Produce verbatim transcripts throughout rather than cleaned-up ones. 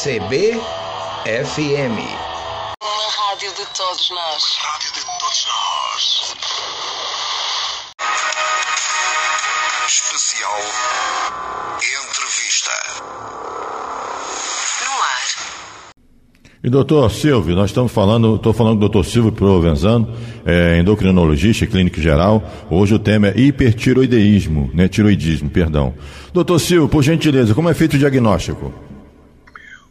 C B F M. Uma rádio de todos nós. Uma rádio de todos nós. Especial Entrevista. No ar. E doutor Silvio, nós estamos falando, estou falando com o doutor Silvio Provenzano, é, endocrinologista, clínico geral. Hoje o tema é hipertiroideísmo, né? Tiroidismo, perdão. Doutor Silvio, por gentileza, como é feito o diagnóstico?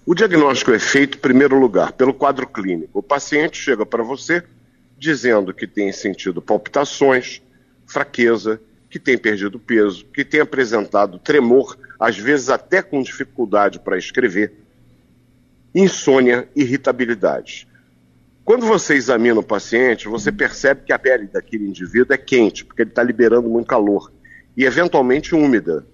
O diagnóstico é feito, em primeiro lugar, pelo quadro clínico. O paciente chega para você dizendo que tem sentido palpitações, fraqueza, que tem perdido peso, que tem apresentado tremor, às vezes até com dificuldade para escrever, insônia, irritabilidade. Quando você examina o paciente, você percebe que a pele daquele indivíduo é quente, porque ele está liberando muito calor, e eventualmente úmida.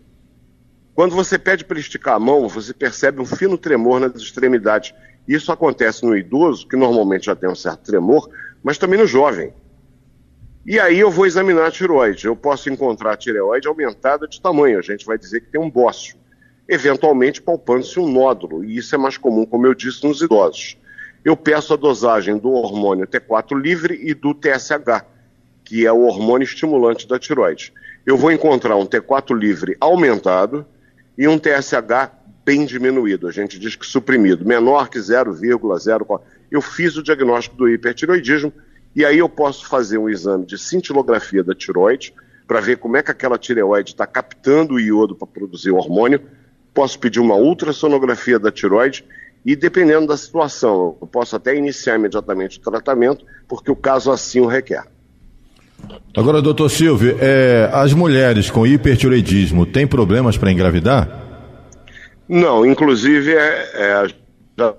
Quando você pede para esticar a mão, você percebe um fino tremor nas extremidades. Isso acontece no idoso, que normalmente já tem um certo tremor, mas também no jovem. E aí eu vou examinar a tireoide. Eu posso encontrar a tireoide aumentada de tamanho. A gente vai dizer que tem um bócio, eventualmente palpando-se um nódulo. E isso é mais comum, como eu disse, nos idosos. Eu peço a dosagem do hormônio T quatro livre e do T S H, que é o hormônio estimulante da tireoide. Eu vou encontrar um T quatro livre aumentado e um T S H bem diminuído, a gente diz que suprimido, menor que zero vírgula zero quatro. Eu fiz o diagnóstico do hipertiroidismo e aí eu posso fazer um exame de cintilografia da tireoide para ver como é que aquela tireoide está captando o iodo para produzir o hormônio. Posso pedir uma ultrassonografia da tireoide e, dependendo da situação, eu posso até iniciar imediatamente o tratamento, porque o caso assim o requer. Agora, doutor Silvio, é, as mulheres com hipertireoidismo têm problemas para engravidar? Não, inclusive é, é, já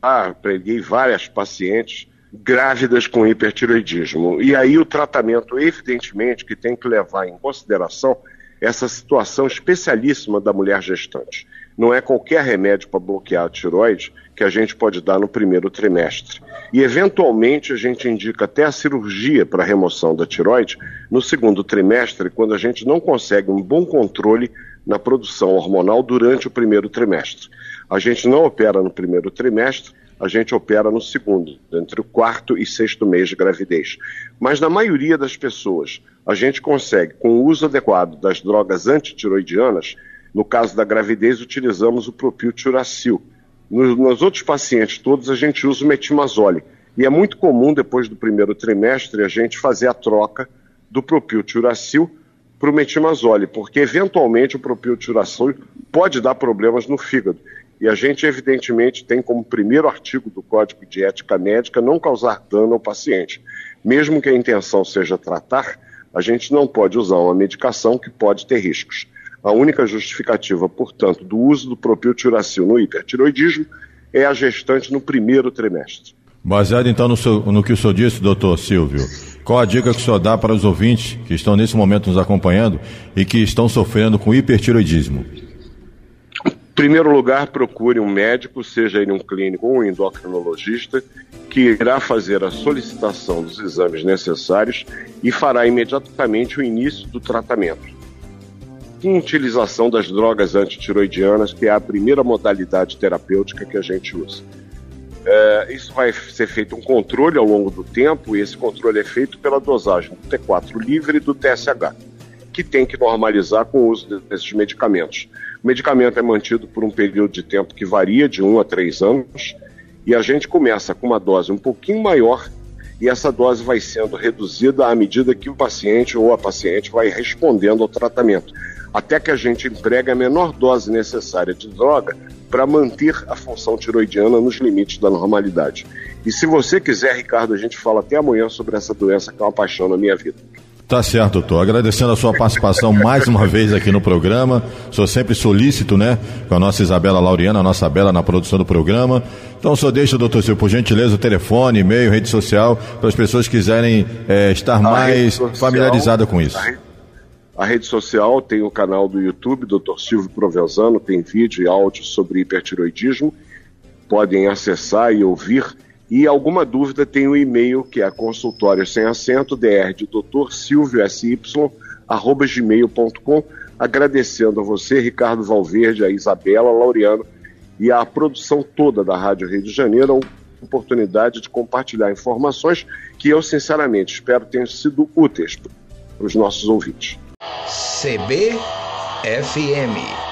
ah, peguei várias pacientes grávidas com hipertireoidismo. E aí o tratamento, evidentemente, que tem que levar em consideração essa situação especialíssima da mulher gestante. Não é qualquer remédio para bloquear a tireoide que a gente pode dar no primeiro trimestre. E, eventualmente, a gente indica até a cirurgia para remoção da tireoide no segundo trimestre, quando a gente não consegue um bom controle na produção hormonal durante o primeiro trimestre. A gente não opera no primeiro trimestre, a gente opera no segundo, entre o quarto e sexto mês de gravidez. Mas, na maioria das pessoas, a gente consegue, com o uso adequado das drogas antitiroidianas. No caso da gravidez, utilizamos o propiltiracil. Nos, nos outros pacientes todos, a gente usa o metimazole. E é muito comum, depois do primeiro trimestre, a gente fazer a troca do propiltiracil para o metimazole, porque, eventualmente, o propiltiracil pode dar problemas no fígado. E a gente, evidentemente, tem como primeiro artigo do Código de Ética Médica não causar dano ao paciente. Mesmo que a intenção seja tratar, a gente não pode usar uma medicação que pode ter riscos. A única justificativa, portanto, do uso do propiltiracil no hipertiroidismo é a gestante no primeiro trimestre. Baseado, então, no, seu, no que o senhor disse, doutor Silvio, qual a dica que o senhor dá para os ouvintes que estão, nesse momento, nos acompanhando e que estão sofrendo com hipertiroidismo? Em primeiro lugar, procure um médico, seja ele um clínico ou um endocrinologista, que irá fazer a solicitação dos exames necessários e fará imediatamente o início do tratamento. Com utilização das drogas antitiroidianas, que é a primeira modalidade terapêutica que a gente usa. É, isso vai ser feito um controle ao longo do tempo, e esse controle é feito pela dosagem do T quatro livre e do T S H, que tem que normalizar com o uso desses medicamentos. O medicamento é mantido por um período de tempo que varia de um a três anos, e a gente começa com uma dose um pouquinho maior, e essa dose vai sendo reduzida à medida que o paciente ou a paciente vai respondendo ao tratamento, até que a gente emprega a menor dose necessária de droga para manter a função tiroidiana nos limites da normalidade. E se você quiser, Ricardo, a gente fala até amanhã sobre essa doença que é uma paixão na minha vida. Tá certo, doutor. Agradecendo a sua participação mais uma vez aqui no programa. Sou sempre solícito, né? Com a nossa Isabela Lauriana, a nossa Bela na produção do programa. Então, só deixa, doutor Silvio, por gentileza, o telefone, e-mail, rede social, para as pessoas que quiserem é, estar a mais social, familiarizada com isso. A rede social tem o canal do YouTube, doutor Silvio Provenzano, tem vídeo e áudio sobre hipertiroidismo. Podem acessar e ouvir. E alguma dúvida, tem o e-mail, que é consultório sem acento, dr de doutor Silvio sy, arroba gmail ponto com. Agradecendo a você, Ricardo Valverde, a Isabela Laureano e a produção toda da Rádio Rio de Janeiro a oportunidade de compartilhar informações que eu, sinceramente, espero tenham sido úteis para os nossos ouvintes. C B F M